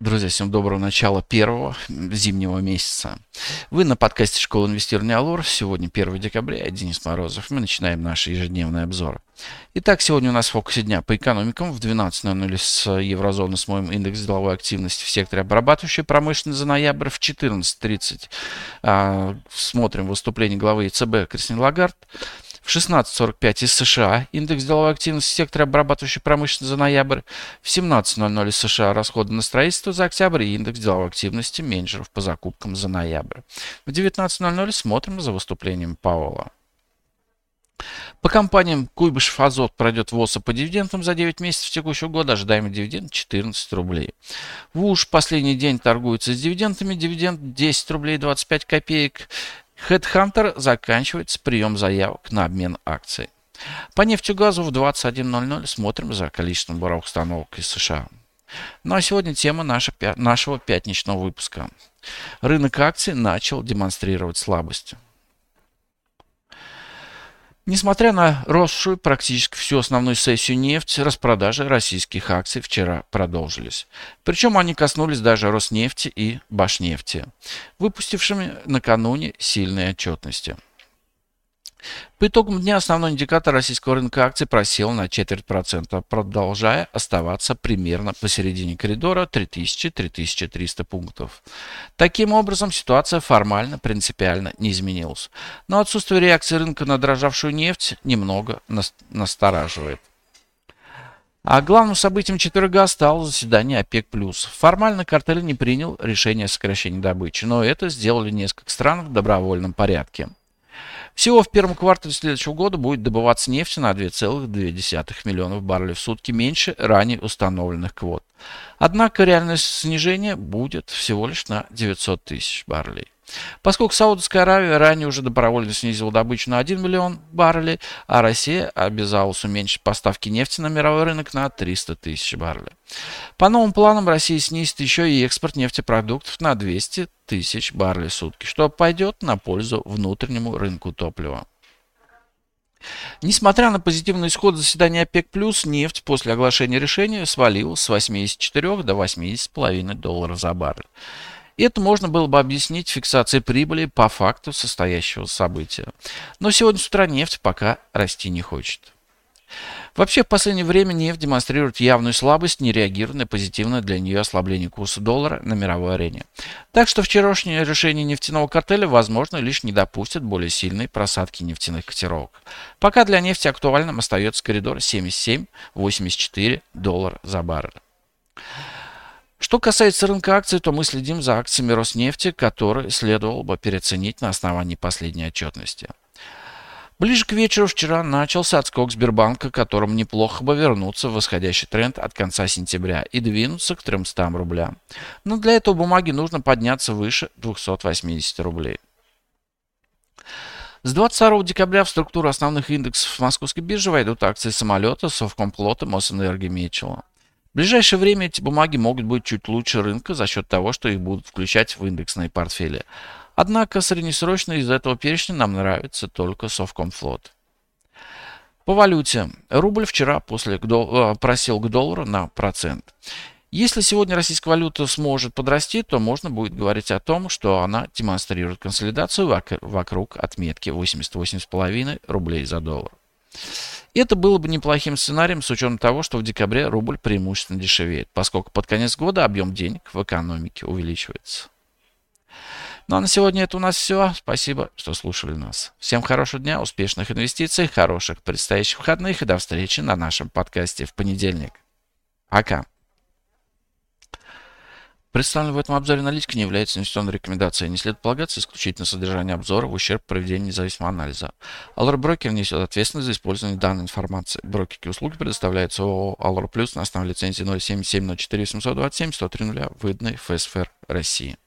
Друзья, всем доброго начала первого зимнего месяца. Вы на подкасте «Школа инвестирования АЛОР». Сегодня 1 декабря, я Денис Морозов. Мы начинаем наши ежедневные обзоры. Итак, сегодня у нас в фокусе дня по экономикам. В 12:00 с еврозоны с моим индекс деловой активности в секторе обрабатывающей промышленности за ноябрь. В 14:30 смотрим выступление главы ЕЦБ Кристин Лагард. В 16:45 из США индекс деловой активности сектора обрабатывающей промышленности за ноябрь. В 17:00 из США расходы на строительство за октябрь и индекс деловой активности менеджеров по закупкам за ноябрь. В 19:00 смотрим за выступлением Пауэлла. По компаниям Куйбышев Азот пройдет ВОСа по дивидендам за 9 месяцев текущего года. Ожидаемый дивиденд 14 рублей. ВУШ последний день торгуется с дивидендами. Дивиденд 10 рублей 25 копеек. Хедхантер заканчивается прием заявок на обмен акций. По нефтегазу в 21:00 смотрим за количеством буровых установок из США. Ну а сегодня тема нашего пятничного выпуска. Рынок акций начал демонстрировать слабость. Несмотря на росшую практически всю основную сессию нефть, распродажи российских акций вчера продолжились. Причем они коснулись даже Роснефти и Башнефти, выпустившими накануне сильные отчетности. По итогам дня основной индикатор российского рынка акций просел на 0,25%, продолжая оставаться примерно посередине коридора 3000-3300 пунктов. Таким образом, ситуация формально принципиально не изменилась. Но отсутствие реакции рынка на дрожавшую нефть немного настораживает. А главным событием четверга стало заседание ОПЕК+. Формально картель не принял решение о сокращении добычи, но это сделали несколько стран в добровольном порядке. Всего в первом квартале следующего года будет добываться нефти на 2,2 миллиона баррелей в сутки меньше ранее установленных квот. Однако реальное снижение будет всего лишь на 900 тысяч баррелей. Поскольку Саудовская Аравия ранее уже добровольно снизила добычу на 1 миллион баррелей, а Россия обязалась уменьшить поставки нефти на мировой рынок на 300 тысяч баррелей. По новым планам Россия снизит еще и экспорт нефтепродуктов на 200 тысяч баррелей в сутки, что пойдет на пользу внутреннему рынку топлива. Несмотря на позитивный исход заседания ОПЕК+, нефть после оглашения решения свалилась с 84 до 80,5 долларов за баррель. Это можно было бы объяснить фиксацией прибыли по факту состоящего события. Но сегодня с утра нефть пока расти не хочет. Вообще, в последнее время нефть демонстрирует явную слабость, не реагируя на позитивное для нее ослабление курса доллара на мировой арене. Так что вчерашнее решение нефтяного картеля, возможно, лишь не допустит более сильной просадки нефтяных котировок. Пока для нефти актуальным остается коридор 77-84 доллара за баррель. Что касается рынка акций, то мы следим за акциями Роснефти, которые следовало бы переоценить на основании последней отчетности. Ближе к вечеру вчера начался отскок Сбербанка, которому неплохо бы вернуться в восходящий тренд от конца сентября и двинуться к 300 рублям. Но для этого бумаге нужно подняться выше 280 рублей. С 22 декабря в структуру основных индексов Московской биржи войдут акции самолета, Совкомфлота, Мосэнергии, Мечела. В ближайшее время эти бумаги могут быть чуть лучше рынка за счет того, что их будут включать в индексные портфели. Однако среднесрочно из этого перечня нам нравится только Совкомфлот. По валюте. Рубль вчера просел к доллару на 1%. Если сегодня российская валюта сможет подрасти, то можно будет говорить о том, что она демонстрирует консолидацию вокруг отметки 88,5 рублей за доллар. Это было бы неплохим сценарием с учетом того, что в декабре рубль преимущественно дешевеет, поскольку под конец года объем денег в экономике увеличивается. Ну а на сегодня это у нас все. Спасибо, что слушали нас. Всем хорошего дня, успешных инвестиций, хороших предстоящих выходных и до встречи на нашем подкасте в понедельник. Пока. Представленная в этом обзоре аналитика не является инвестиционной рекомендацией. Не следует полагаться исключительно содержание обзора в ущерб проведению независимого анализа. АЛОР Брокер несет ответственность за использование данной информации. Брокерские услуги предоставляются ООО «АЛОР+» на основе лицензии 077 04 827 130, выданной ФСФР России.